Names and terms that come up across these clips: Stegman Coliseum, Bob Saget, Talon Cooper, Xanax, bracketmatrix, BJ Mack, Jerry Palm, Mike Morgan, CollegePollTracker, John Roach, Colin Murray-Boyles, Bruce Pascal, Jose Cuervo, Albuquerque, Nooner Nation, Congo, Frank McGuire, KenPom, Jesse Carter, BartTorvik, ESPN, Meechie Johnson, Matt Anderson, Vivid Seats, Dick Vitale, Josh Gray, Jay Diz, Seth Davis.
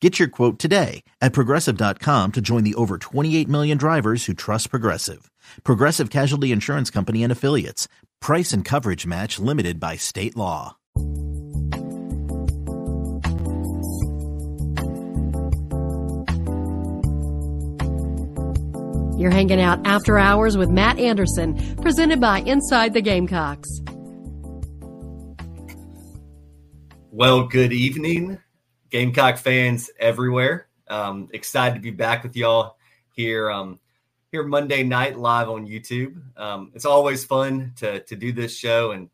Get your quote today at Progressive.com to join the over 28 million drivers who trust Progressive. Progressive Casualty Insurance Company and Affiliates. Price and coverage match limited by state law. You're hanging out after hours with Matt Anderson, presented by Inside the Gamecocks. Well, good evening, Gamecock fans everywhere. Excited to be back with y'all here here Monday night live on YouTube. It's always fun to do this show, and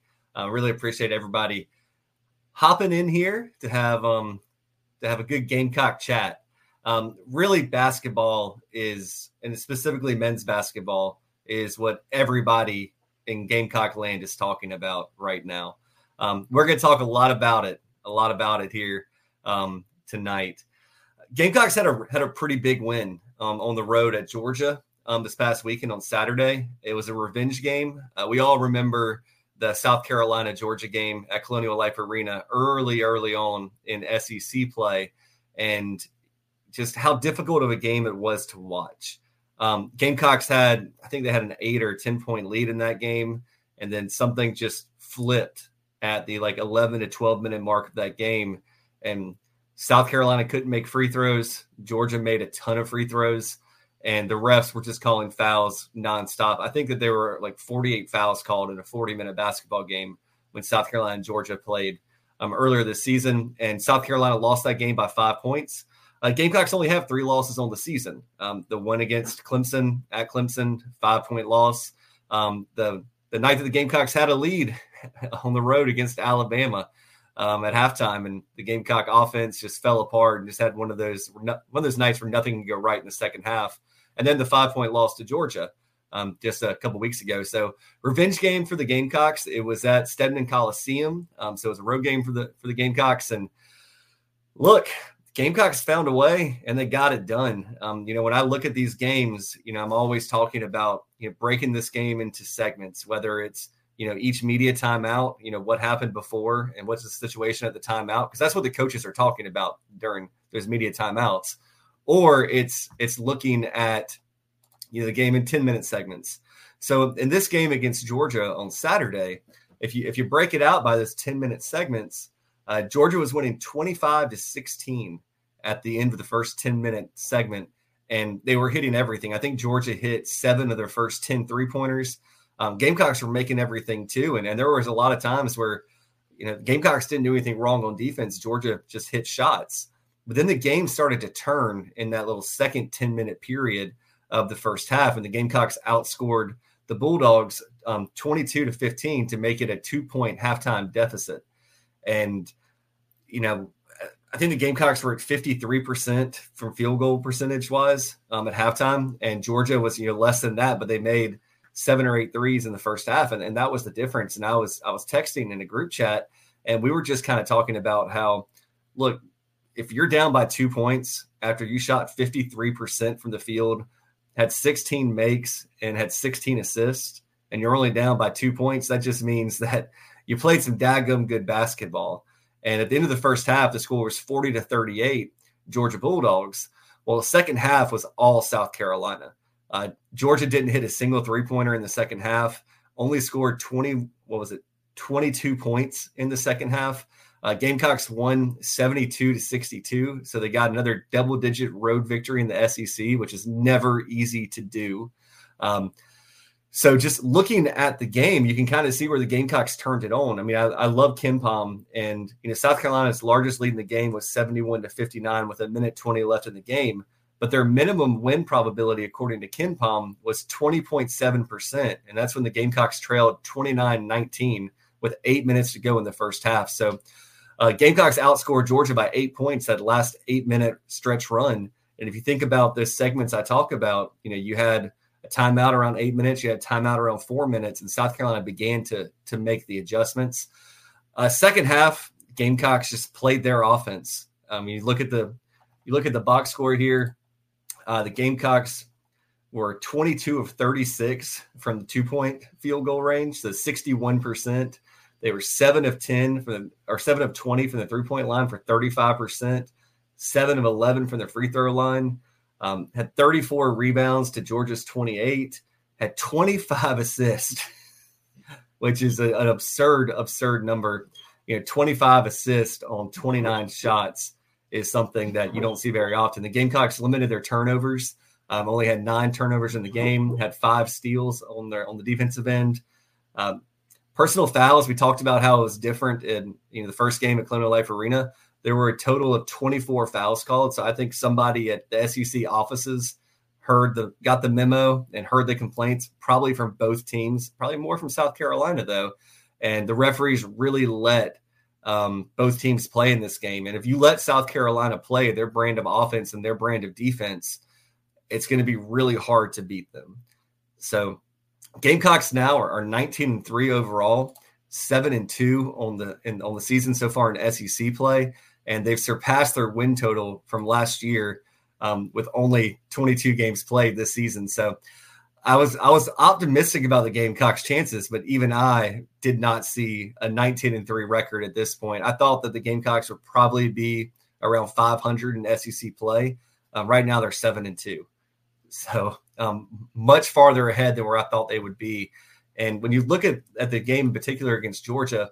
really appreciate everybody hopping in here to have a good Gamecock chat. Really, basketball is, and specifically men's basketball, is what everybody in Gamecock land is talking about right now. We're going to talk a lot about it here tonight. Gamecocks had a pretty big win on the road at Georgia this past weekend on Saturday. It was a revenge game. We all remember the South Carolina-Georgia game at Colonial Life Arena early on in SEC play, and just how difficult of a game it was to watch. Gamecocks had an 8 or 10 point lead in that game, and then something just flipped at the 11 to 12 minute mark of that game, and South Carolina couldn't make free throws. Georgia made a ton of free throws, and the refs were just calling fouls nonstop. I think that there were 48 fouls called in a 40-minute basketball game when South Carolina and Georgia played earlier this season, and South Carolina lost that game by 5 points. Gamecocks only have 3 losses on the season. The one against Clemson at Clemson, 5-point loss. The night that the Gamecocks had a lead on the road against Alabama at halftime, and the Gamecock offense just fell apart and just had one of those nights where nothing can go right in the second half. And then the 5-point loss to Georgia just a couple weeks ago. So revenge game for the Gamecocks. It was at Stegman Coliseum, so it was a road game for the Gamecocks. And look, Gamecocks found a way, and they got it done. When I look at these games, I'm always talking about, breaking this game into segments, whether it's, each media timeout, what happened before and what's the situation at the timeout, because that's what the coaches are talking about during those media timeouts, or it's looking at, the game in 10-minute segments. So in this game against Georgia on Saturday, if you break it out by those 10-minute segments, Georgia was winning 25-16 at the end of the first 10-minute segment, and they were hitting everything. I think Georgia hit 7 of their first 10 three-pointers. Gamecocks were making everything too, and there was a lot of times where, Gamecocks didn't do anything wrong on defense. Georgia just hit shots. But then the game started to turn in that little second 10-minute period of the first half, and the Gamecocks outscored the Bulldogs 22-15 to make it a 2-point halftime deficit. And, I think the Gamecocks were at 53% from field goal percentage-wise at halftime, and Georgia was, less than that, but they made 7 or 8 threes in the first half, and that was the difference. And I was texting in a group chat, and we were just kind of talking about how, look, if you're down by 2 points after you shot 53% from the field, had 16 makes, and had 16 assists, and you're only down by 2 points, that just means that you played some daggum good basketball. And at the end of the first half, the score was 40-38, Georgia Bulldogs. Well, the second half was all South Carolina. Georgia didn't hit a single three-pointer in the second half, only scored 22 points in the second half. Gamecocks won 72-62, so they got another double-digit road victory in the SEC, which is never easy to do. So just looking at the game, you can kind of see where the Gamecocks turned it on. I mean, I love KenPom, and, South Carolina's largest lead in the game was 71-59 with a 1:20 left in the game. But their minimum win probability, according to KenPom, was 20.7%. And that's when the Gamecocks trailed 29-19 with 8 minutes to go in the first half. So Gamecocks outscored Georgia by 8 points that last 8-minute stretch run. And if you think about the segments I talk about, you had – a timeout around 8 minutes. You had a timeout around 4 minutes, and South Carolina began to make the adjustments. Second half, Gamecocks just played their offense. You look at the box score here. The Gamecocks were 22 of 36 from the two-point field goal range, so 61%. They were 7 of 20 from the three-point line for 35%, 7 of 11 from the free throw line, had 34 rebounds to Georgia's 28, had 25 assists, which is an absurd number. 25 assists on 29 shots is something that you don't see very often. The Gamecocks limited their turnovers, only had 9 turnovers in the game, had 5 steals on the defensive end. Personal fouls, we talked about how it was different in the first game at Colonial Life Arena. There were a total of 24 fouls called, so I think somebody at the SEC offices got the memo and heard the complaints, probably from both teams, probably more from South Carolina, though. And the referees really let both teams play in this game. And if you let South Carolina play their brand of offense and their brand of defense, it's going to be really hard to beat them. So Gamecocks now are 19-3 overall, 7-2 on the season so far in SEC play, and they've surpassed their win total from last year with only 22 games played this season. So I was optimistic about the Gamecocks' chances, but even I did not see a 19-3 record at this point. I thought that the Gamecocks would probably be around 500 in SEC play. Right now they're 7-2. So much farther ahead than where I thought they would be. And when you look at the game in particular against Georgia,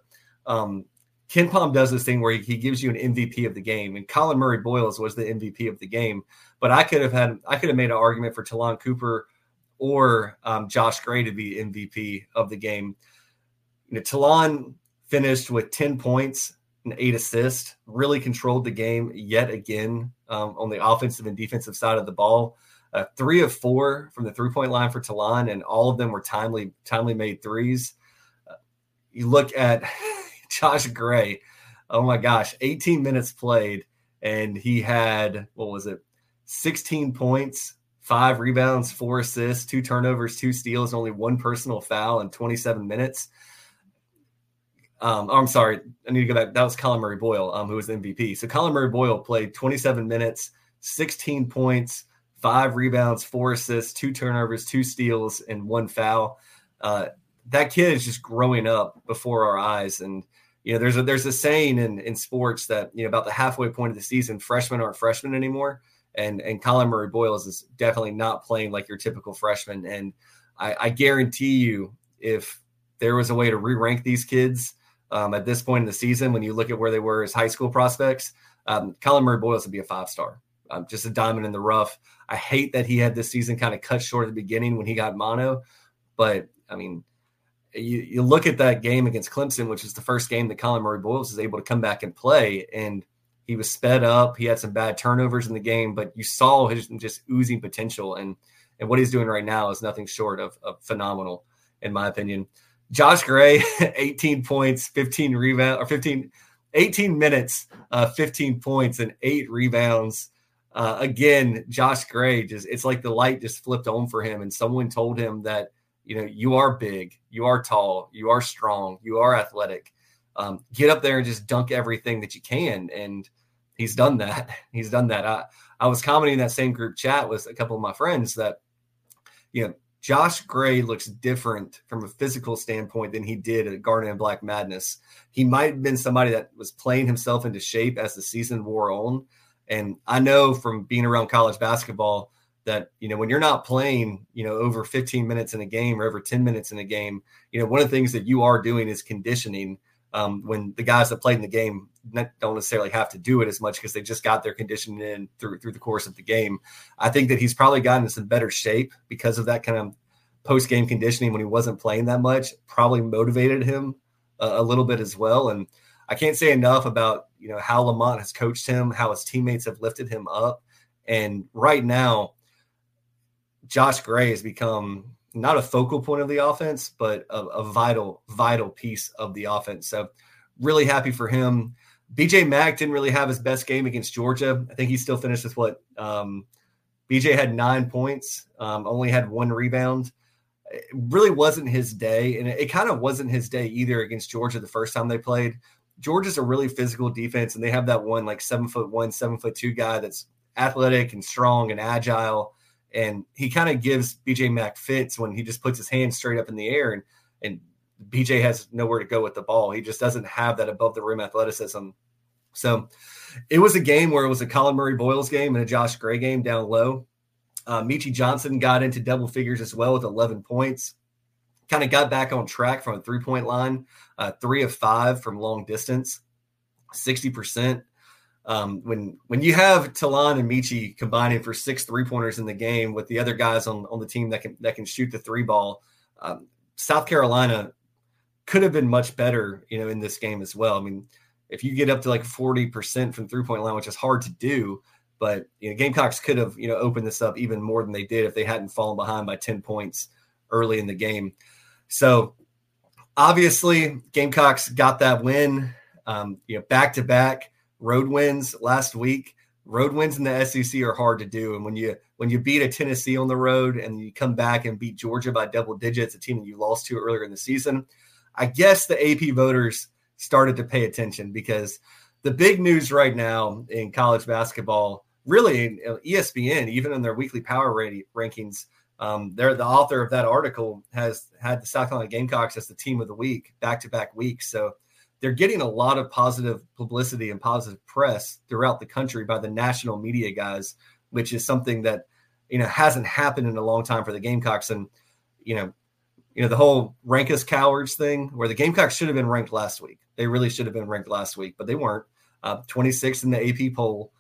KenPom does this thing where he gives you an MVP of the game, and Colin Murray-Boyles was the MVP of the game. But I could have made an argument for Talon Cooper or Josh Gray to be MVP of the game. Talon finished with 10 points and 8 assists, really controlled the game yet again on the offensive and defensive side of the ball. 3 of 4 from the three-point line for Talon, and all of them were timely made threes. You look at Josh Gray. Oh, my gosh, 18 minutes played, and he had, 16 points, 5 rebounds, 4 assists, 2 turnovers, 2 steals, only 1 personal foul in 27 minutes. I'm sorry, I need to go back. That was Colin Murray-Boyles, who was MVP. So Colin Murray-Boyles played 27 minutes, 16 points, 5 rebounds, 4 assists, 2 turnovers, 2 steals, and 1 foul. That kid is just growing up before our eyes. And, there's a saying in sports that, about the halfway point of the season, freshmen aren't freshmen anymore. And Colin Murray-Boyles is definitely not playing like your typical freshman. And I guarantee you, if there was a way to re-rank these kids at this point in the season, when you look at where they were as high school prospects, Colin Murray-Boyles would be a 5-star. Just a diamond in the rough. I hate that he had this season kind of cut short at the beginning when he got mono. But, you look at that game against Clemson, which is the first game that Colin Murray-Boyles is able to come back and play, and he was sped up. He had some bad turnovers in the game, but you saw his just oozing potential. And what he's doing right now is nothing short of phenomenal, in my opinion. Josh Gray, 18 points, 15 rebounds, or 18 minutes, 15 points, and 8 rebounds. Again, Josh Gray, it's like the light just flipped on for him, and someone told him that, you are big, you are tall, you are strong, you are athletic. Get up there and just dunk everything that you can, and he's done that. He's done that. I was commenting in that same group chat with a couple of my friends that, Josh Gray looks different from a physical standpoint than he did at Garnet and Black Madness. He might have been somebody that was playing himself into shape as the season wore on. And I know from being around college basketball that, when you're not playing, over 15 minutes in a game or over 10 minutes in a game, one of the things that you are doing is conditioning when the guys that played in the game don't necessarily have to do it as much because they just got their conditioning in through the course of the game. I think that he's probably gotten in some better shape because of that kind of post-game conditioning when he wasn't playing that much, probably motivated him a little bit as well. And I can't say enough about, how Lamont has coached him, how his teammates have lifted him up. And right now, Josh Gray has become not a focal point of the offense, but a vital piece of the offense. So really happy for him. BJ Mack didn't really have his best game against Georgia. I think he still finished with BJ had 9 points, only had one rebound. It really wasn't his day, and it kind of wasn't his day either against Georgia the first time they played. Georgia's a really physical defense, and they have that one like 7'1", 7'2" guy that's athletic and strong and agile, and he kind of gives BJ Mack fits when he just puts his hand straight up in the air, and BJ has nowhere to go with the ball. He just doesn't have that above the rim athleticism. So it was a game where it was a Colin Murray-Boyles game and a Josh Gray game down low. Meechie Johnson got into double figures as well with 11 points. Kind of got back on track from a three-point line, 3 of 5 from long distance, 60%. When you have Talon and Meechie combining for 6 3-pointers in the game with the other guys on the team that can shoot the three ball, South Carolina could have been much better, in this game as well. I mean, if you get up to like 40% from three-point line, which is hard to do, but Gamecocks could have opened this up even more than they did if they hadn't fallen behind by 10 points early in the game. So obviously Gamecocks got that win, back-to-back road wins last week. Road wins in the SEC are hard to do, and when you beat a Tennessee on the road and you come back and beat Georgia by double digits, a team that you lost to earlier in the season, I guess the AP voters started to pay attention, because the big news right now in college basketball, really ESPN, even in their weekly power rankings, the author of that article has had the South Carolina Gamecocks as the team of the week, back-to-back weeks. So they're getting a lot of positive publicity and positive press throughout the country by the national media guys, which is something that, hasn't happened in a long time for the Gamecocks. And, the whole rank us cowards thing, where the Gamecocks should have been ranked last week. They really should have been ranked last week, but they weren't. 26th in the AP poll.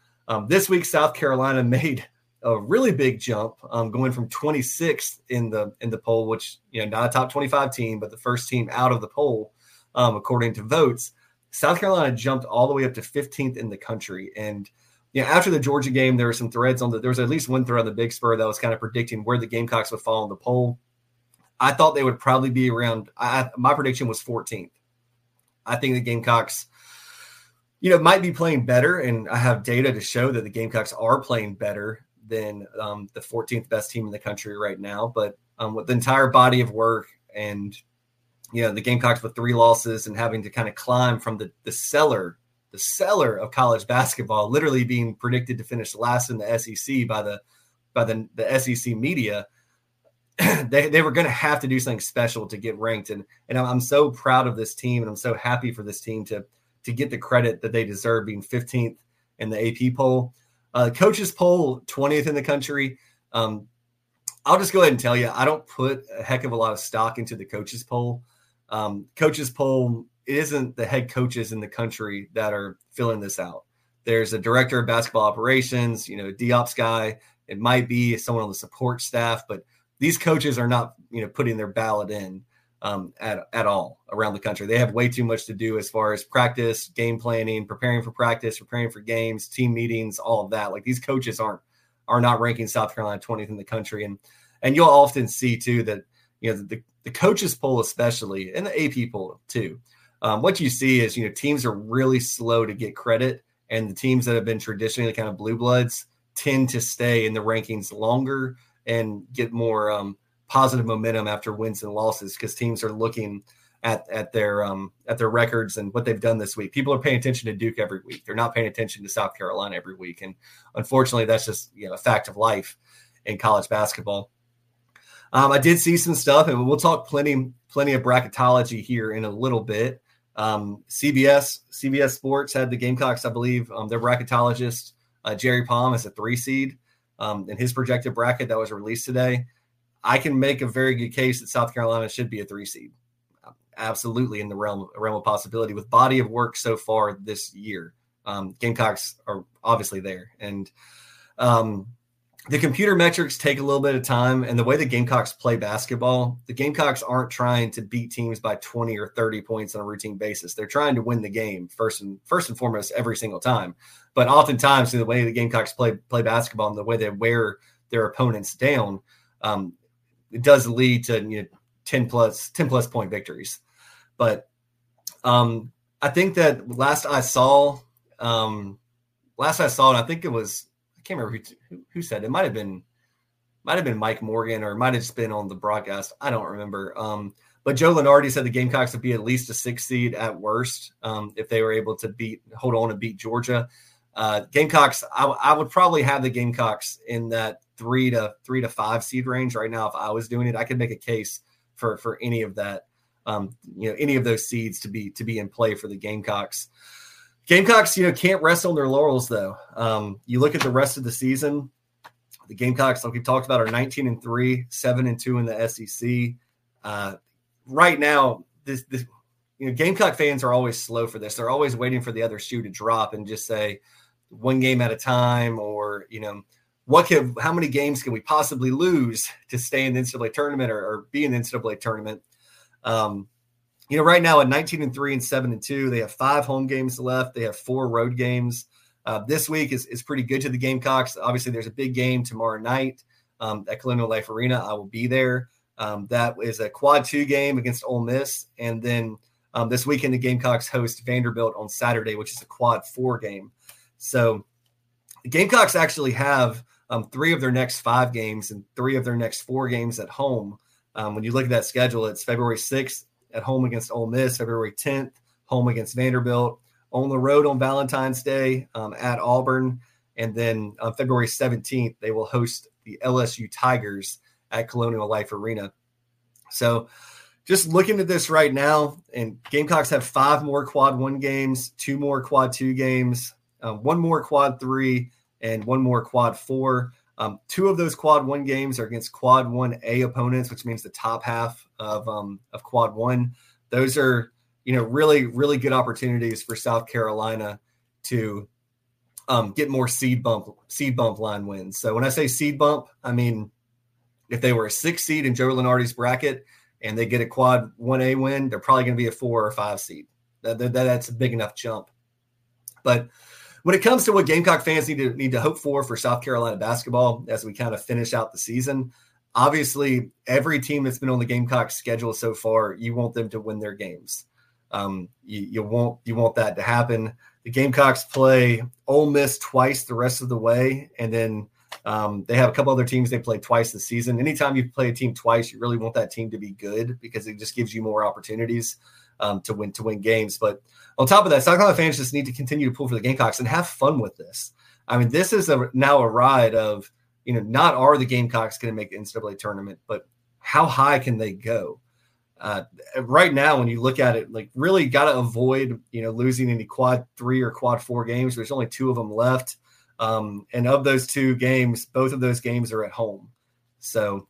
This week, South Carolina made a really big jump, going from 26th in the poll, which, not a top 25 team, but the first team out of the poll, according to votes. South Carolina jumped all the way up to 15th in the country. And after the Georgia game, there were some threads there was at least one thread on the Big Spur that was kind of predicting where the Gamecocks would fall in the poll. I thought they would probably be around. My prediction was 14th. I think the Gamecocks, might be playing better, and I have data to show that the Gamecocks are playing better than the 14th best team in the country right now. But with the entire body of work and, the Gamecocks with 3 losses and having to kind of climb from the cellar of college basketball, literally being predicted to finish last in the SEC by the SEC media, they were going to have to do something special to get ranked. And I'm so proud of this team, and I'm so happy for this team to get the credit that they deserve, being 15th in the AP poll. Coaches poll, 20th in the country. I'll just go ahead and tell you, I don't put a heck of a lot of stock into the coaches poll. Coaches poll, it isn't the head coaches in the country that are filling this out. There's a director of basketball operations, a DOPS guy. It might be someone on the support staff, but these coaches are not, putting their ballot in at all around the country. They have way too much to do as far as practice, game planning, preparing for practice, preparing for games, team meetings, all of that. Like, these coaches are not ranking South Carolina 20th in the country. And you'll often see too that, the coaches poll, especially, and the AP poll too. What you see is, teams are really slow to get credit, and the teams that have been traditionally kind of blue bloods tend to stay in the rankings longer and get more positive momentum after wins and losses, because teams are looking at their records and what they've done this week. People are paying attention to Duke every week. They're not paying attention to South Carolina every week. And unfortunately, that's just a fact of life in college basketball. I did see some stuff, and we'll talk plenty of bracketology here in a little bit. CBS Sports had the Gamecocks, I believe, their bracketologist, Jerry Palm, is a 3 seed. In his projected bracket that was released today, I can make a very good case that South Carolina should be a 3 seed. Absolutely in the realm of possibility with body of work so far this year. Gamecocks are obviously there. And the computer metrics take a little bit of time. And the way the Gamecocks play basketball, the Gamecocks aren't trying to beat teams by 20 or 30 points on a routine basis. They're trying to win the game first and foremost every single time. But oftentimes, the way the Gamecocks play basketball and the way they wear their opponents down, it does lead to 10-plus point victories. But I think that last I saw, and I think it was – I can't remember who said it. It might have been Mike Morgan, or it might have just been on the broadcast. I don't remember. But Joe Lunardi said the Gamecocks would be at least a 6 seed at worst if they were able to hold on and beat Georgia. Gamecocks, I would probably have the Gamecocks in that 3 to 5 seed range right now. If I was doing it, I could make a case for any of that, any of those seeds to be in play for the Gamecocks. Gamecocks, can't rest on their laurels though. You look at the rest of the season, the Gamecocks, like we talked about, are 19-3, 7-2 in the SEC. Right now, Gamecock fans are always slow for this. They're always waiting for the other shoe to drop and just say one game at a time, or, how many games can we possibly lose to stay in the NCAA tournament or be in the NCAA tournament? Right now at 19-3 and 7-2, they have 5 home games left. They have 4 road games. This week is pretty good to the Gamecocks. Obviously, there's a big game tomorrow night at Colonial Life Arena. I will be there. That is a quad 2 game against Ole Miss. And then this weekend, the Gamecocks host Vanderbilt on Saturday, which is a quad 4 game. So the Gamecocks actually have 3 of their next 5 games and 3 of their next 4 games at home. When you look at that schedule, it's February 6th at home against Ole Miss, February 10th, home against Vanderbilt, on the road on Valentine's Day at Auburn, and then on February 17th, they will host the LSU Tigers at Colonial Life Arena. So just looking at this right now, and Gamecocks have 5 more quad 1 games, 2 more quad 2 games, 1 more quad 3, and 1 more quad 4. 2 of those quad 1 games are against quad 1A opponents, which means the top half of quad 1. Those are, really, really good opportunities for South Carolina to get more seed bump line wins. So when I say seed bump, I mean, if they were a 6 seed in Joe Lunardi's bracket and they get a quad 1A win, they're probably going to be a 4 or 5 seed. That's a big enough jump. But when it comes to what Gamecock fans need to hope for South Carolina basketball as we kind of finish out the season, obviously every team that's been on the Gamecock schedule so far, you want them to win their games. You want that to happen. The Gamecocks play Ole Miss twice the rest of the way, and then they have a couple other teams they play twice this season. Anytime you play a team twice, you really want that team to be good because it just gives you more opportunities to win games. But on top of that, South Carolina fans just need to continue to pull for the Gamecocks and have fun with this. I mean, this is now a ride of, not are the Gamecocks going to make the NCAA tournament, but how high can they go? Right now, when you look at it, like really got to avoid, losing any quad 3 or quad 4 games. There's only 2 of them left. And of those 2 games, both of those games are at home. So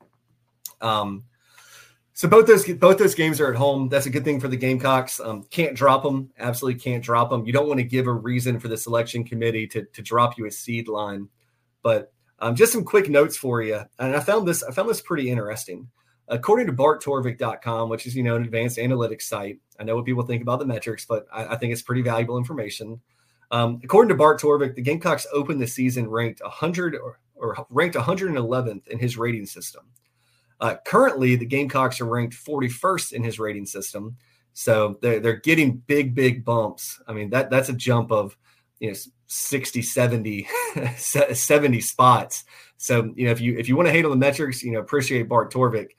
both those games are at home. That's a good thing for the Gamecocks. Can't drop them. Absolutely can't drop them. You don't want to give a reason for the selection committee to drop you a seed line, but just some quick notes for you. And I found this pretty interesting. According to BartTorvik.com, which is, an advanced analytics site, I know what people think about the metrics, but I think it's pretty valuable information. According to BartTorvik, the Gamecocks opened the season ranked 100 or ranked 111th in his rating system. Currently, the Gamecocks are ranked 41st in his rating system, so they're getting big bumps. I mean, that's a jump of 60, 70, 70 spots. So, if you want to hate on the metrics, appreciate BartTorvik.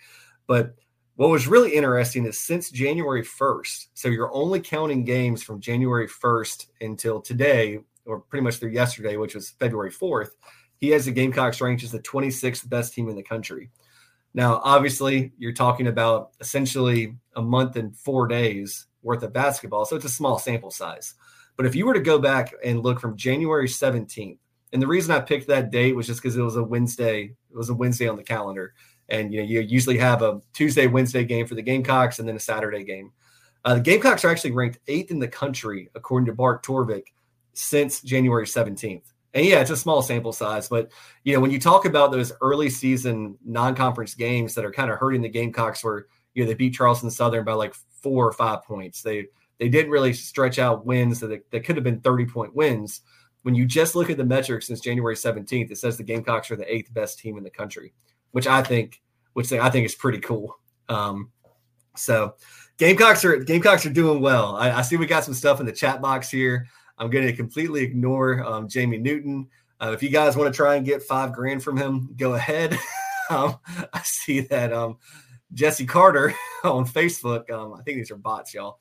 But what was really interesting is since January 1st, so you're only counting games from January 1st until today, or pretty much through yesterday, which was February 4th, he has the Gamecocks ranked as the 26th best team in the country. Now, obviously, you're talking about essentially a month and 4 days worth of basketball, so it's a small sample size. But if you were to go back and look from January 17th, and the reason I picked that date was just because it was a Wednesday. It was a Wednesday on the calendar. And, you usually have a Tuesday, Wednesday game for the Gamecocks and then a Saturday game. The Gamecocks are actually ranked 8th in the country, according to BartTorvik, since January 17th. And, yeah, it's a small sample size. But, when you talk about those early season non-conference games that are kind of hurting the Gamecocks where, they beat Charleston Southern by like 4 or 5 points. They didn't really stretch out wins that could have been 30-point wins. When you just look at the metrics since January 17th, it says the Gamecocks are the 8th best team in the country, which I think is pretty cool. So Gamecocks are doing well. I see we got some stuff in the chat box here. I'm going to completely ignore Jamie Newton. If you guys want to try and get $5 grand from him, go ahead. I see that Jesse Carter on Facebook. I think these are bots, y'all.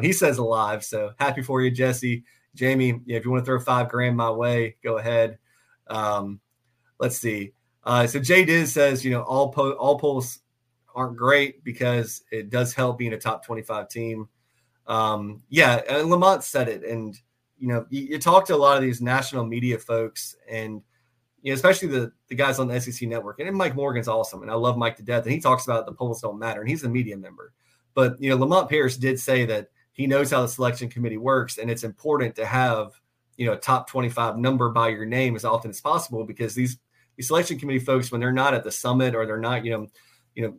He says alive. So happy for you, Jesse. Jamie, yeah, if you want to throw $5 grand my way, go ahead. Let's see. So Jay Diz says, you know, all polls aren't great because it does help being a top 25 team. Yeah, and Lamont said it. And, you know, you talk to a lot of these national media folks and, you know, especially the guys on the SEC network. And Mike Morgan's awesome. And I love Mike to death. And he talks about the polls don't matter. And he's a media member. But, you know, Lamont Paris did say that he knows how the selection committee works. And it's important to have, you know, a top 25 number by your name as often as possible, because these selection committee folks, when they're not at the summit or they're not, you know,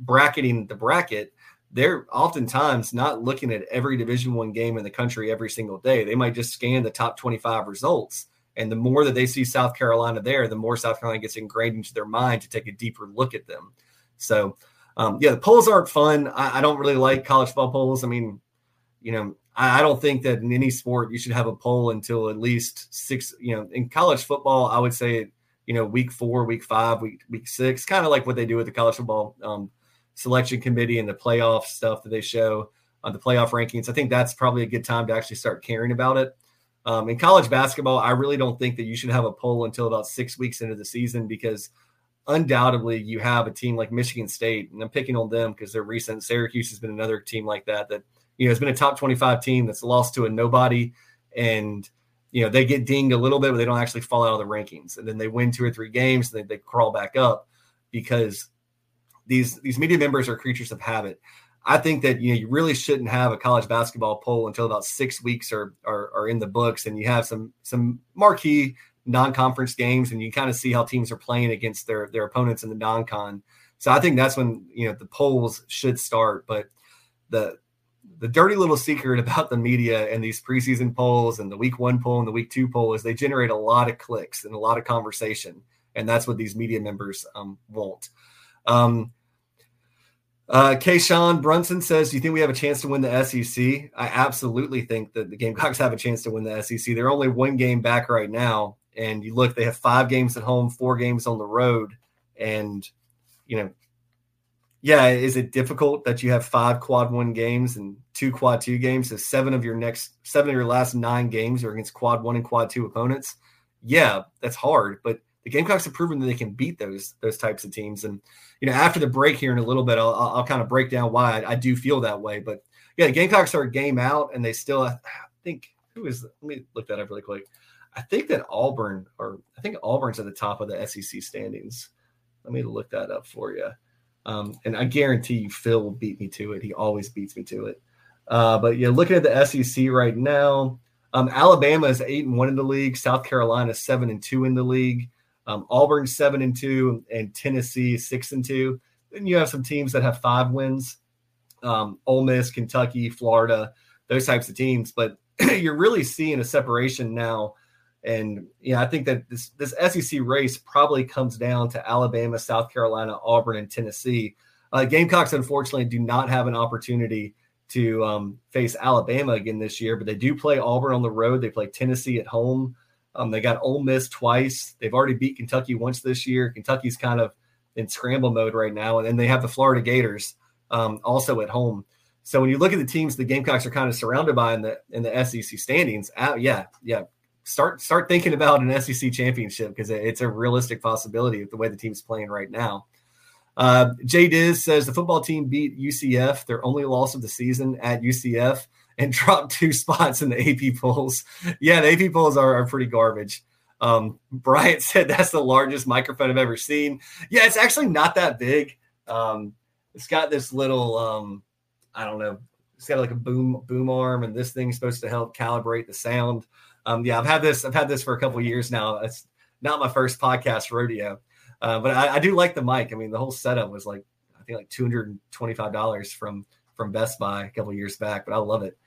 bracketing the bracket, they're oftentimes not looking at every Division I game in the country every single day. They might just scan the top 25 results. And the more that they see South Carolina there, the more South Carolina gets ingrained into their mind to take a deeper look at them. So, yeah, the polls aren't fun. I don't really like college football polls. I mean, you know, I don't think that in any sport you should have a poll until at least six, you know, in college football, I would say, you know, week 4, week 5, week 6, kind of like what they do with the college football selection committee and the playoff stuff that they show on the playoff rankings. I think that's probably a good time to actually start caring about it. In college basketball, I really don't think that you should have a poll until about 6 weeks into the season, because undoubtedly you have a team like Michigan State, and I'm picking on them because they're recent. Syracuse has been another team like that, you know, it's been a top 25 team that's lost to a nobody, and, you know, they get dinged a little bit, but they don't actually fall out of the rankings. And then they win 2 or 3 games and they crawl back up, because these media members are creatures of habit. I think that, you know, you really shouldn't have a college basketball poll until about 6 weeks are in the books, and you have some marquee non-conference games, and you kind of see how teams are playing against their opponents in the non-con. So I think that's when, you know, the polls should start. But the dirty little secret about the media and these preseason polls and the week 1 poll and the week 2 poll is they generate a lot of clicks and a lot of conversation. And that's what these media members want. Kayshawn Brunson says, do you think we have a chance to win the SEC? I absolutely think that the Gamecocks have a chance to win the SEC. They're only 1 game back right now. And you look, they have 5 games at home, 4 games on the road. And, you know, yeah, is it difficult that you have 5 quad 1 games and 2 quad 2 games? So 7 of your last 9 games are against quad 1 and quad 2 opponents. Yeah, that's hard, but the Gamecocks have proven that they can beat those types of teams. And, you know, after the break here in a little bit, I'll kind of break down why I do feel that way. But, yeah, the Gamecocks are a game out, and they still – I think – let me look that up really quick. I think Auburn's at the top of the SEC standings. Let me look that up for you. And I guarantee you Phil will beat me to it. He always beats me to it. But, yeah, looking at the SEC right now, Alabama is 8-1 in the league. South Carolina is 7-2 in the league. Auburn 7-2 and Tennessee 6-2. Then you have some teams that have 5 wins, Ole Miss, Kentucky, Florida, those types of teams. But you're really seeing a separation now. And yeah, I think that this SEC race probably comes down to Alabama, South Carolina, Auburn, and Tennessee. Gamecocks, unfortunately, do not have an opportunity to face Alabama again this year, but they do play Auburn on the road. They play Tennessee at home. They got Ole Miss twice. They've already beat Kentucky once this year. Kentucky's kind of in scramble mode right now. And then they have the Florida Gators also at home. So when you look at the teams the Gamecocks are kind of surrounded by in the SEC standings, start thinking about an SEC championship, because it's a realistic possibility with the way the team's playing right now. Jay Diz says the football team beat UCF, their only loss of the season at UCF, and dropped 2 spots in the AP polls. Yeah, the AP polls are pretty garbage. Bryant said that's the largest microphone I've ever seen. Yeah, it's actually not that big. It's got this little, it's got like a boom arm, and this thing's supposed to help calibrate the sound. Yeah, I've had this for a couple of years now. It's not my first podcast rodeo, but I do like the mic. I mean, the whole setup was like $225 from Best Buy a couple of years back, but I love it.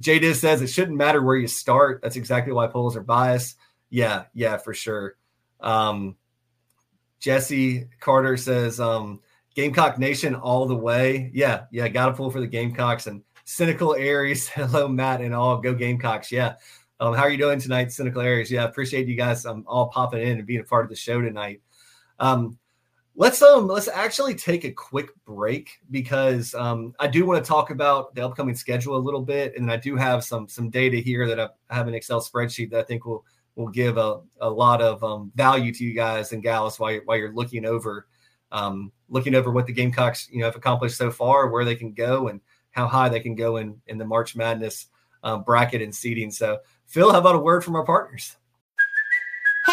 Jay Diz says it shouldn't matter where you start. That's exactly why polls are biased. Yeah, for sure. Jesse Carter says Gamecock Nation all the way. Yeah, got to pull for the Gamecocks. And Cynical Aries, hello Matt and all, go Gamecocks. Yeah, How are you doing tonight, Cynical Aries? Yeah, I appreciate you guys all popping in and being a part of the show tonight. Let's actually take a quick break because I do want to talk about the upcoming schedule a little bit, and I do have some data here that I have an Excel spreadsheet that I think will give a lot of value to you guys and gals while you're looking over what the Gamecocks have accomplished so far, where they can go, and how high they can go in the March Madness bracket and seeding. So, Phil, how about a word from our partners? Hey,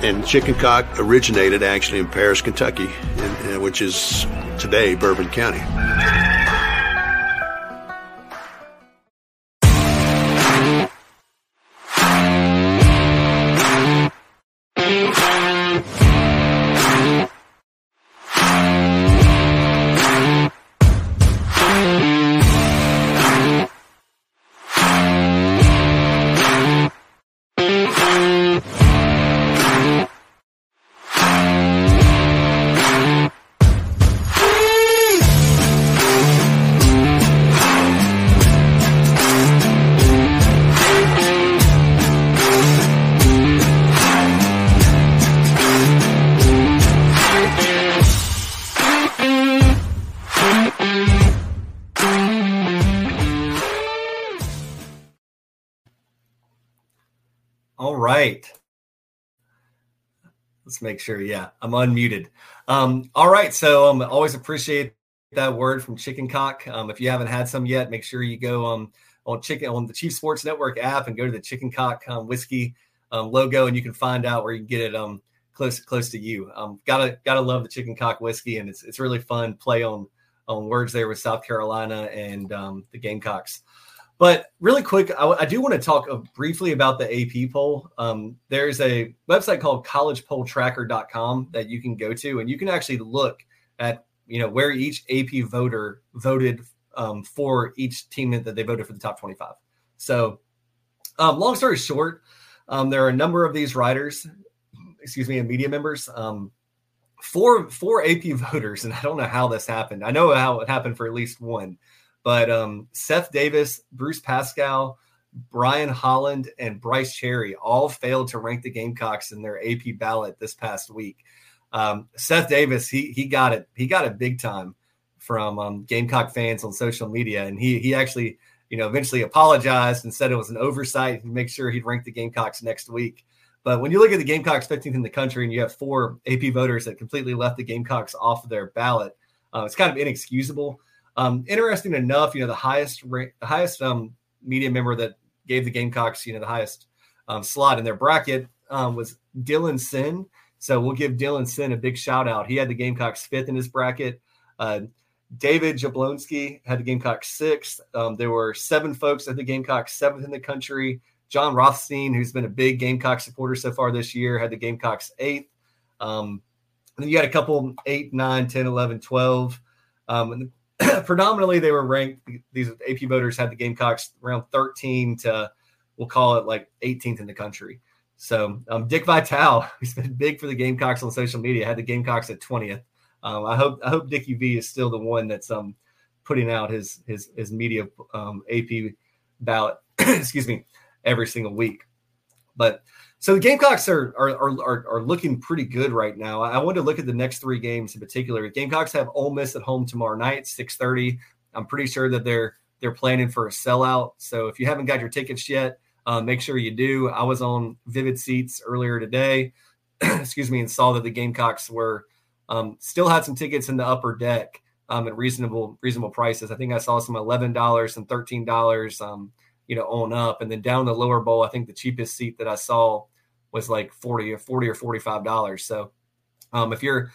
And chicken cock originated actually in Paris, Kentucky, which is today Bourbon County. Let's make sure. Yeah, I'm unmuted. All right. So always appreciate that word from Chicken Cock. If you haven't had some yet, make sure you go on the Chief Sports Network app and go to the Chicken Cock whiskey logo, and you can find out where you can get it close to you. Gotta love the Chicken Cock whiskey, and it's really fun play on words there with South Carolina and the Gamecocks. But really quick, I do want to talk briefly about the AP poll. There's a website called CollegePollTracker.com that you can go to, and you can actually look at where each AP voter voted for each team that they voted for the top 25. So long story short, there are a number of these writers, and media members, four AP voters, and I don't know how this happened. I know how it happened for at least one. But Seth Davis, Bruce Pascal, Brian Holland, and Bryce Cherry all failed to rank the Gamecocks in their AP ballot this past week. Seth Davis, he got it. He got it big time from Gamecock fans on social media. And he actually, eventually apologized and said it was an oversight and make sure he'd rank the Gamecocks next week. But when you look at the Gamecocks 15th in the country and you have four AP voters that completely left the Gamecocks off their ballot, it's kind of inexcusable. Interesting enough, the highest media member that gave the Gamecocks, the highest slot in their bracket was Dylan Sinn. So we'll give Dylan Sinn a big shout out. He had the Gamecocks fifth in his bracket. David Jablonski had the Gamecocks sixth. There were seven folks at the Gamecocks seventh in the country. John Rothstein, who's been a big Gamecock supporter so far this year, had the Gamecocks eighth. And then you had a couple 8, 9, 10, 11, 12. And predominantly they were ranked. These AP voters had the Gamecocks around 13 to, we'll call it like 18th in the country. So Dick Vitale, who's been big for the Gamecocks on social media, had the Gamecocks at 20th. I hope Dickie V is still the one that's putting out his media AP ballot, excuse me, every single week. But so the Gamecocks are looking pretty good right now. I want to look at the next three games in particular. The Gamecocks have Ole Miss at home tomorrow night, 6:30. I'm pretty sure that they're planning for a sellout. So if you haven't got your tickets yet, make sure you do. I was on Vivid Seats earlier today, excuse me, and saw that the Gamecocks were still had some tickets in the upper deck at reasonable prices. I think I saw some $11 and $13, on up, and then down the lower bowl, I think the cheapest seat that I saw was like $40 or $45. So if you're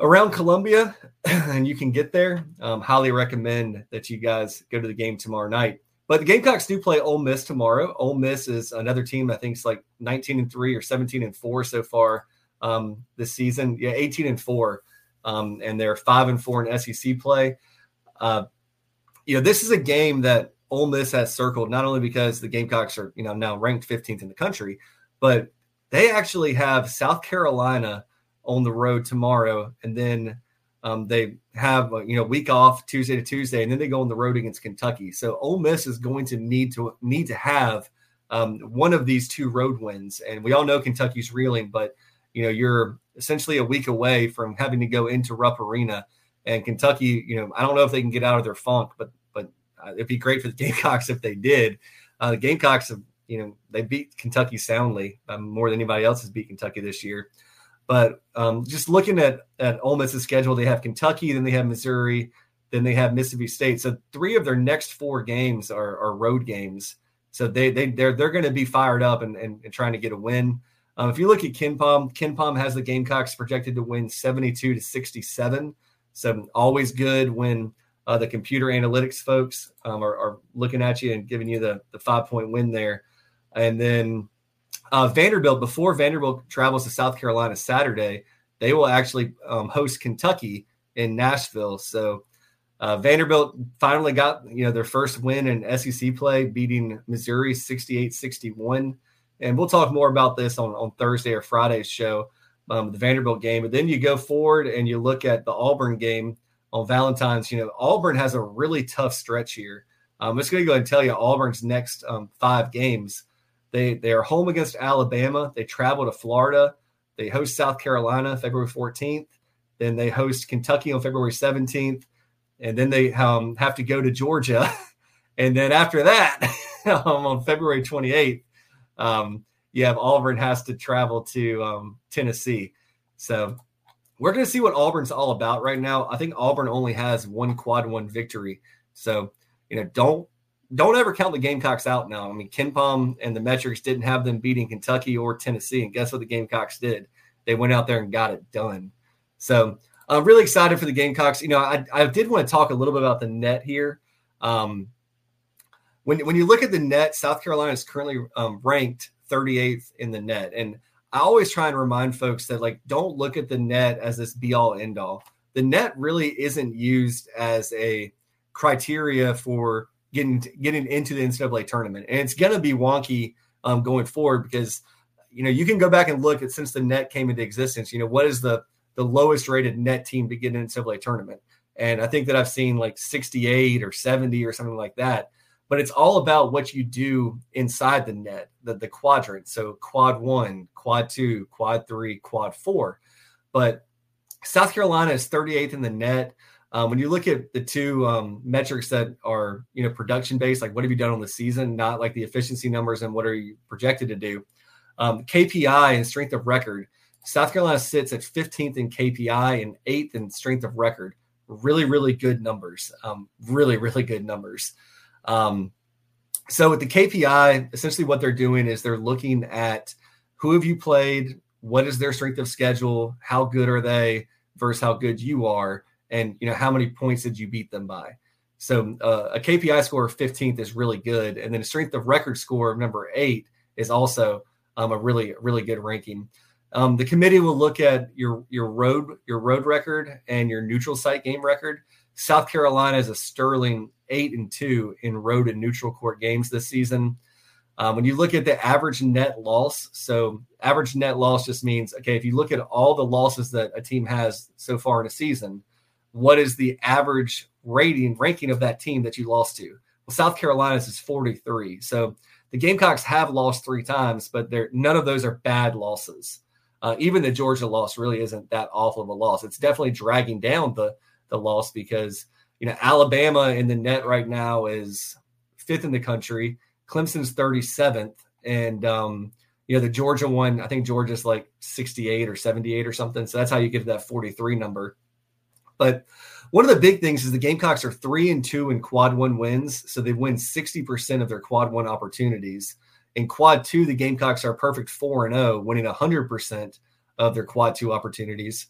around Columbia and you can get there, highly recommend that you guys go to the game tomorrow night. But the Gamecocks do play Ole Miss tomorrow. Ole Miss is another team I think is like 19-3 or 17-4 so far this season. Yeah, 18-4, and they're 5-4 in SEC play. This is a game that Ole Miss has circled, not only because the Gamecocks are, now ranked 15th in the country, but they actually have South Carolina on the road tomorrow. And then they have, week off Tuesday to Tuesday, and then they go on the road against Kentucky. So Ole Miss is going to need to have one of these two road wins. And we all know Kentucky's reeling, but you're essentially a week away from having to go into Rupp Arena, and Kentucky, I don't know if they can get out of their funk, but it'd be great for the Gamecocks if they did. The Gamecocks have, they beat Kentucky soundly, more than anybody else has beat Kentucky this year. But just looking at Ole Miss's schedule, they have Kentucky, then they have Missouri, then they have Mississippi State. So three of their next four games are road games. So they're going to be fired up and trying to get a win. If you look at KenPom, KenPom has the Gamecocks projected to win 72-67. So always good when the computer analytics folks are looking at you and giving you the 5-point win there. And then Vanderbilt, before Vanderbilt travels to South Carolina Saturday, they will actually host Kentucky in Nashville. So Vanderbilt finally got, their first win in SEC play, beating Missouri 68-61. And we'll talk more about this on Thursday or Friday's show, the Vanderbilt game. But then you go forward and you look at the Auburn game on Valentine's. Auburn has a really tough stretch here. I'm just going to go ahead and tell you Auburn's next five games. They are home against Alabama. They travel to Florida. They host South Carolina February 14th. Then they host Kentucky on February 17th. And then they have to go to Georgia. And then after that, on February 28th, Auburn has to travel to Tennessee. So we're going to see what Auburn's all about right now. I think Auburn only has one quad one victory. So, don't ever count the Gamecocks out now. I mean, KenPom and the metrics didn't have them beating Kentucky or Tennessee, and guess what the Gamecocks did? They went out there and got it done. So I'm really excited for the Gamecocks. I did want to talk a little bit about the net here. When you look at the net, South Carolina is currently ranked 38th in the net. And I always try and remind folks that, don't look at the net as this be-all, end-all. The net really isn't used as a criteria for getting into the NCAA tournament. And it's going to be wonky going forward because, you can go back and look at since the net came into existence, what is the lowest rated net team to get an NCAA tournament? And I think that I've seen 68 or 70 or something like that. But it's all about what you do inside the net, the quadrant. So quad one, quad two, quad three, quad four. But South Carolina is 38th in the net. When you look at the two metrics that are, production-based, what have you done on the season, not the efficiency numbers and what are you projected to do. KPI and strength of record. South Carolina sits at 15th in KPI and 8th in strength of record. Really, really good numbers. So with the KPI, essentially what they're doing is they're looking at who have you played, what is their strength of schedule, how good are they versus how good you are, and you know how many points did you beat them by. So a KPI score of 15th is really good, and then a strength of record score of number 8 is also a really good ranking. The committee will look at your road record and your neutral site game record. South Carolina is a sterling 8-2 in road and neutral court games this season. When you look at the average net loss, so average net loss just means, okay, if you look at all the losses that a team has so far in a season, what is the average ranking of that team that you lost to? Well, South Carolina's is 43. So the Gamecocks have lost 3 times, but none of those are bad losses. Even the Georgia loss really isn't that awful of a loss. It's definitely dragging down the loss because, you know, Alabama in the net right now is 5th in the country. Clemson's 37th. And, you know, the Georgia one, I think Georgia's like 68 or 78 or something. So that's how you get to that 43 number. But one of the big things is the Gamecocks are 3-2 in quad one wins. So they win 60% of their quad one opportunities. In quad two, the Gamecocks are perfect 4-0, winning 100% of their quad two opportunities.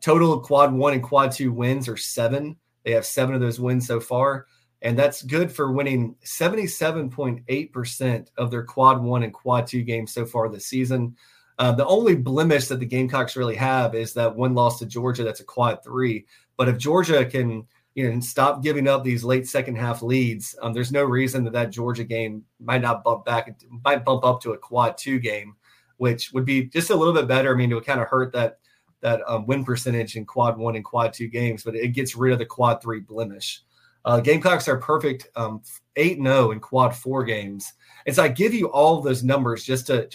Total quad one and quad two wins are 7. They have 7 of those wins so far. And that's good for winning 77.8% of their quad one and quad two games so far this season. The only blemish that the Gamecocks really have is that one loss to Georgia. That's a quad 3. But if Georgia can, you know, stop giving up these late second half leads, there's no reason that Georgia game might bump up to a quad 2 game, which would be just a little bit better. I mean, it would kind of hurt that win percentage in quad 1 and quad 2 games, but it gets rid of the quad 3 blemish. Gamecocks are perfect 8-0 in quad 4 games. And so I give you all those numbers just to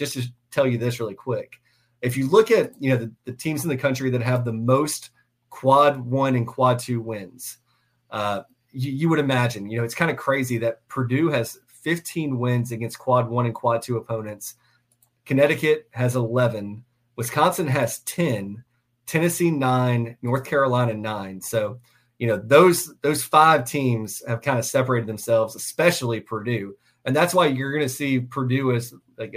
tell you this really quick. If you look at, you know, the teams in the country that have the most quad 1 and quad 2 wins, you would imagine, you know, it's kind of crazy that Purdue has 15 wins against quad 1 and quad 2 opponents. Connecticut has 11. Wisconsin has 10. Tennessee 9. North Carolina 9. So, you know, those 5 teams have kind of separated themselves, especially Purdue. And that's why you're going to see Purdue as, like,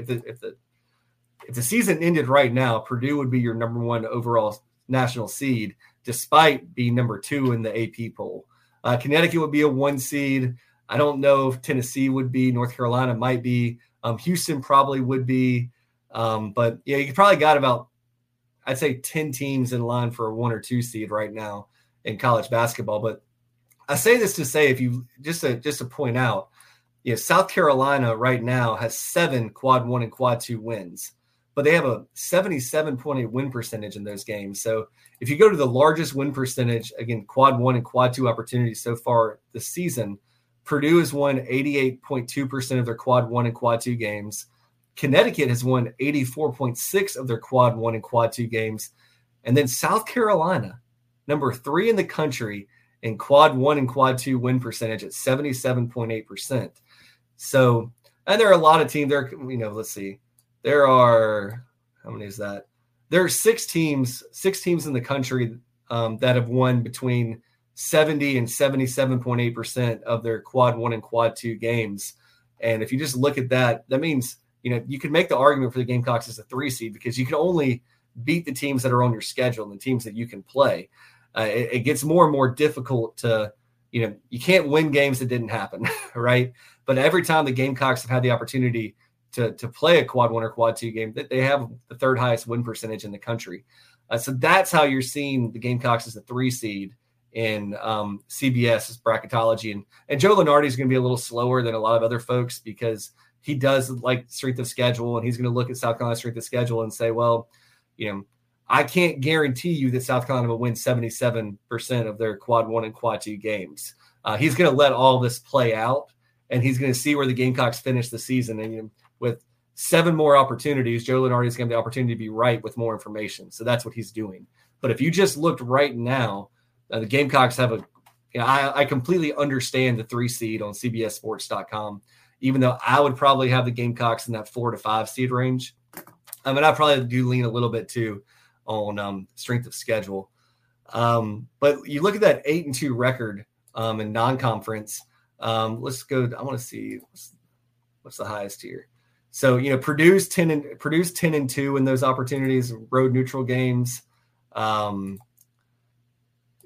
if the season ended right now, Purdue would be your number 1 overall national seed, despite being number 2 in the AP poll. Connecticut would be a 1 seed. I don't know if Tennessee would be. North Carolina might be. Houston probably would be. But yeah, you probably got about, I'd say, 10 teams in line for a 1 or 2 seed right now in college basketball. But I say this to say, if you just to point out, you know, South Carolina right now has 7 quad 1 and quad 2 wins, but they have a 77.8 win percentage in those games. So if you go to the largest win percentage, again, quad 1 and quad 2 opportunities so far this season, Purdue has won 88.2% of their quad 1 and quad 2 games. Connecticut has won 84.6% of their quad 1 and quad 2 games. And then South Carolina, number 3 in the country in quad 1 and quad 2 win percentage at 77.8%. So, and there are a lot of teams there, you know, let's see. There are, how many is that? There are 6 teams in the country that have won between 70 and 77.8% of their quad 1 and quad 2 games. And if you just look at that means, you know, you can make the argument for the Gamecocks as a 3 seed because you can only beat the teams that are on your schedule and the teams that you can play. It gets more and more difficult to, you know, you can't win games that didn't happen, right? But every time the Gamecocks have had the opportunity to play a quad 1 or quad 2 game, that they have the 3rd highest win percentage in the country. So that's how you're seeing the Gamecocks as a 3 seed in CBS's bracketology. And Joe Lunardi is going to be a little slower than a lot of other folks because he does like strength of schedule, and he's going to look at South Carolina's strength of schedule and say, well, you know, I can't guarantee you that South Carolina will win 77% of their quad 1 and quad 2 games. He's going to let all this play out, and he's going to see where the Gamecocks finish the season. And, you know, with 7 more opportunities, Joe Lunardi is going to have the opportunity to be right with more information. So that's what he's doing. But if you just looked right now, the Gamecocks have I completely understand the 3 seed on CBSSports.com, even though I would probably have the Gamecocks in that 4 to 5 seed range. I mean, I probably do lean a little bit too on strength of schedule. But you look at that 8-2 record in non-conference. Let's go. I want to see What's the highest here? So, you know, Purdue's 10 and 2 in those opportunities, road neutral games.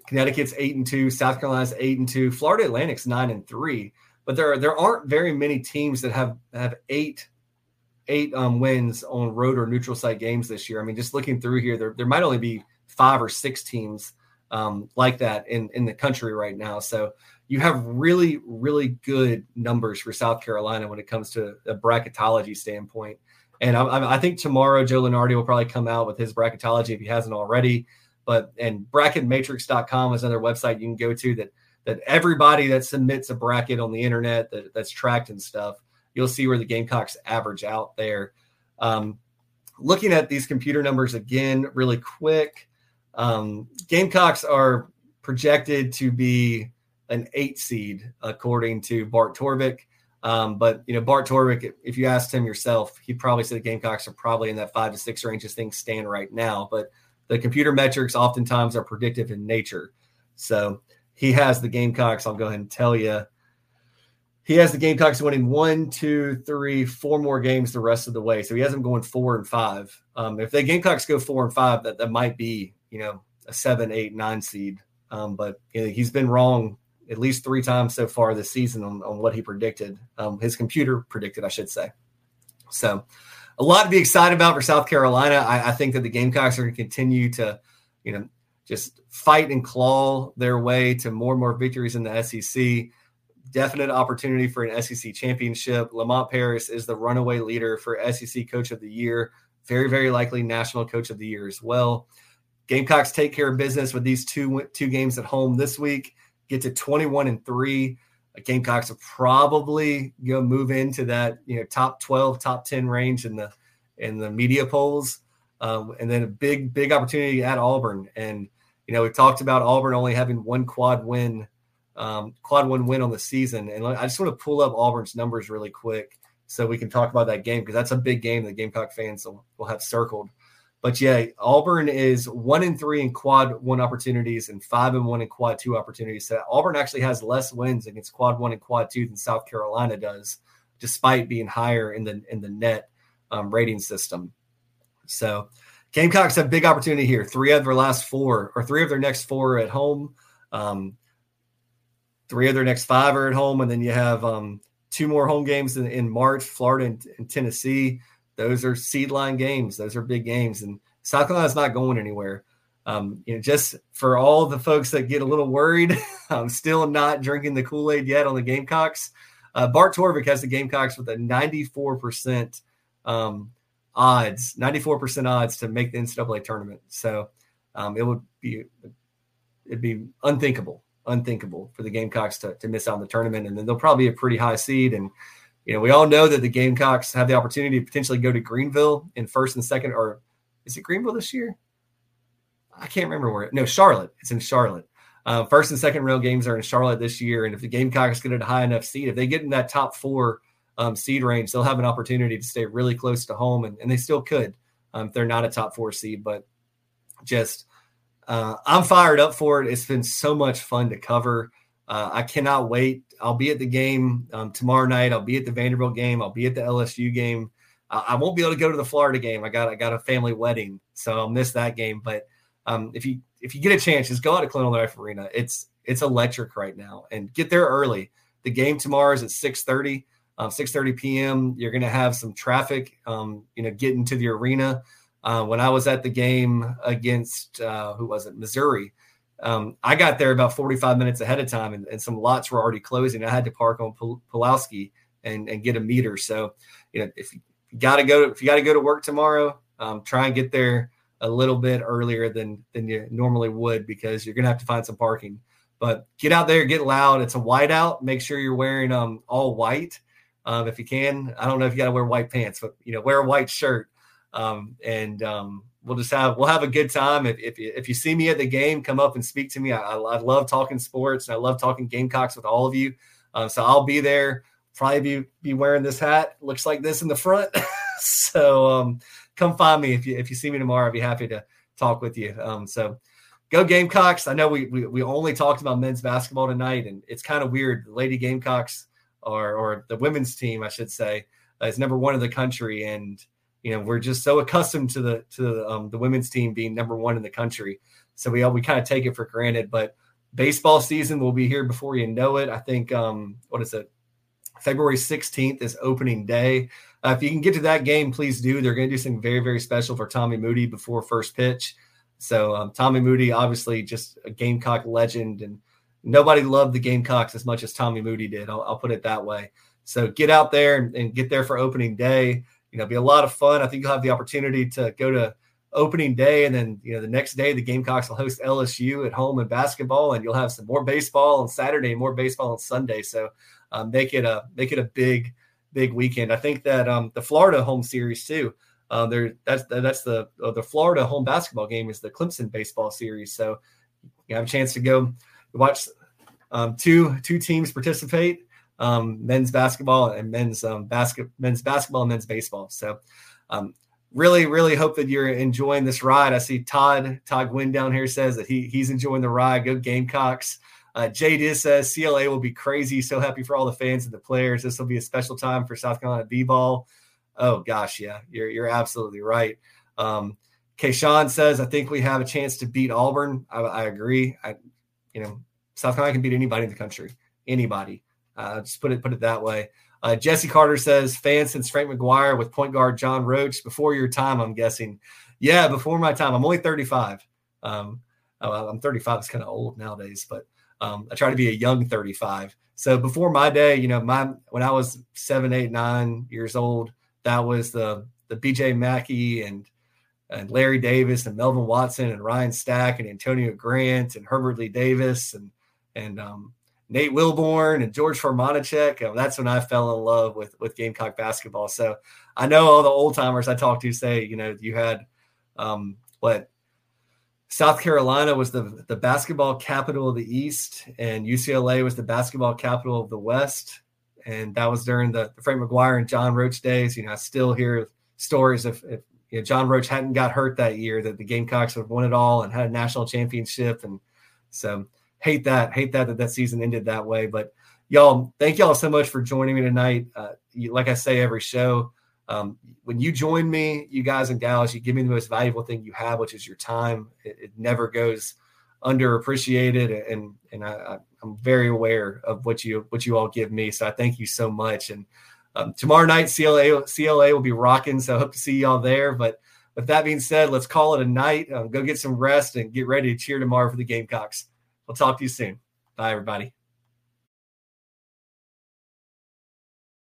Connecticut's 8-2, South Carolina's 8-2, Florida Atlantic's 9-3. But there aren't very many teams that have eight wins on road or neutral site games this year. I mean, just looking through here, there might only be 5 or 6 teams like that in the country right now. So you have really, really good numbers for South Carolina when it comes to a bracketology standpoint. And I think tomorrow Joe Lunardi will probably come out with his bracketology if he hasn't already. And bracketmatrix.com is another website you can go to that everybody that submits a bracket on the internet that's tracked and stuff, you'll see where the Gamecocks average out there. Looking at these computer numbers again really quick, Gamecocks are projected to be an 8 seed, according to BartTorvik. But, you know, BartTorvik, if you asked him yourself, he'd probably say the Gamecocks are probably in that 5 to 6 range as things stand right now. But the computer metrics oftentimes are predictive in nature. So he has the Gamecocks, I'll go ahead and tell you, he has the Gamecocks winning 1, 2, 3, 4 more games the rest of the way. So he has them going 4 and 5. If the Gamecocks go 4 and 5, that might be, you know, a 7, 8, 9 seed. But you know, he's been wrong at least 3 times so far this season on what he predicted, his computer predicted, I should say. So a lot to be excited about for South Carolina. I think that the Gamecocks are going to continue to, you know, just fight and claw their way to more and more victories in the SEC. Definite opportunity for an SEC championship. Lamont Paris is the runaway leader for SEC Coach of the Year. Very, very likely National Coach of the Year as well. Gamecocks take care of business with these two games at home this week. Get to 21-3. Gamecocks will probably, you know, move into that, you know, top 12, top 10 range in the media polls, and then a big opportunity at Auburn. And you know, we talked about Auburn only having one quad one win on the season. And I just want to pull up Auburn's numbers really quick so we can talk about that game, because that's a big game that Gamecock fans will have circled. But yeah, Auburn is 1-3 in quad one opportunities and 5-1 in quad two opportunities. So Auburn actually has less wins against quad one and quad two than South Carolina does, despite being higher in the net rating system. So Gamecocks have big opportunity here. 3 of their next 4 are at home. 3 of their next 5 are at home. And then you have 2 more home games in March, Florida and Tennessee. Those are seed line games. Those are big games. And South Carolina's not going anywhere. You know, just for all the folks that get a little worried, I'm still not drinking the Kool-Aid yet on the Gamecocks. BartTorvik has the Gamecocks with a 94% odds, 94% odds to make the NCAA tournament. So it'd be unthinkable for the Gamecocks to miss out on the tournament. And then they'll probably be a pretty high seed. And you know, we all know that the Gamecocks have the opportunity to potentially go to Greenville in first and second, or is it Greenville this year? I can't remember where. No, Charlotte. It's in Charlotte. First and second round games are in Charlotte this year. And if the Gamecocks get a high enough seed, if they get in that top 4 seed range, they'll have an opportunity to stay really close to home. And they still could. If they're not a top 4 seed, but just I'm fired up for it. It's been so much fun to cover. I cannot wait. I'll be at the game tomorrow night. I'll be at the Vanderbilt game. I'll be at the LSU game. I won't be able to go to the Florida game. I got a family wedding, so I'll miss that game. But if you get a chance, just go out to Colonial Life Arena. It's electric right now, and get there early. The game tomorrow is at 6:30 p.m. You're going to have some traffic, you know, getting to the arena. When I was at the game against who was it, Missouri? I got there about 45 minutes ahead of time, and some lots were already closing. I had to park on Pulowski and get a meter. So, you know, if you got to go to work tomorrow, try and get there a little bit earlier than you normally would, because you're going to have to find some parking. But get out there, get loud. It's a whiteout. Make sure you're wearing all white if you can. I don't know if you got to wear white pants, but you know, wear a white shirt. We'll have a good time. If you see me at the game, come up and speak to me. I love talking sports, and I love talking Gamecocks with all of you. So I'll be there. Probably be wearing this hat. Looks like this in the front. So come find me if you see me tomorrow. I'd be happy to talk with you. So go Gamecocks. I know we only talked about men's basketball tonight, and it's kind of weird. The Lady Gamecocks or the women's team, I should say, is number one in the country. And, you know, we're just so accustomed to the women's team being number one in the country. So we kind of take it for granted, but baseball season will be here before you know it. I think, what is it? February 16th is opening day. If you can get to that game, please do. They're going to do something very, very special for Tommy Moody before first pitch. So Tommy Moody, obviously just a Gamecock legend, and nobody loved the Gamecocks as much as Tommy Moody did. I'll put it that way. So get out there and get there for opening day. You know, it'll be a lot of fun. I think you'll have the opportunity to go to opening day, and then, you know, the next day the Gamecocks will host LSU at home in basketball, and you'll have some more baseball on Saturday and more baseball on Sunday. So make it a big weekend. I think that the Florida home series too. That's the Florida home basketball game is the Clemson baseball series. So you have a chance to go watch two teams participate: men's basketball and men's basketball and men's baseball. So really hope that you're enjoying this ride. I see Todd Gwynn down here says that he's enjoying the ride. Go Gamecocks. Jade says CLA will be crazy. So happy for all the fans and the players. This will be a special time for South Carolina b-ball. Oh gosh, yeah, you're absolutely right. Kayshawn says I think we have a chance to beat Auburn. I agree. You know, South Carolina can beat anybody in the country. Anybody. Just put it that way. Jesse Carter says fans since Frank McGuire with point guard John Roach. Before your time, I'm guessing. Yeah, before my time. I'm only 35. I'm 35. It's kind of old nowadays, but. I try to be a young 35. So before my day, you know, when I was 7, 8, 9 years old, that was the BJ Mack and Larry Davis and Melvin Watson and Ryan Stack and Antonio Grant and Herbert Lee Davis and Nate Wilborn and George Formanacek. That's when I fell in love with Gamecock basketball. So I know all the old timers I talked to say, you know, you had South Carolina was the basketball capital of the East, and UCLA was the basketball capital of the West. And that was during the Frank McGuire and John Roach days. You know, I still hear stories of if you know, John Roach hadn't got hurt that year, that the Gamecocks would have won it all and had a national championship. And so hate that season ended that way. But y'all, thank y'all so much for joining me tonight. Like I say, every show, when you join me, you guys and gals, you give me the most valuable thing you have, which is your time. It never goes underappreciated, and I'm very aware of what you all give me. So I thank you so much. And tomorrow night, CLA will be rocking. So I hope to see y'all there. But with that being said, let's call it a night. Go get some rest and get ready to cheer tomorrow for the Gamecocks. We'll talk to you soon. Bye, everybody.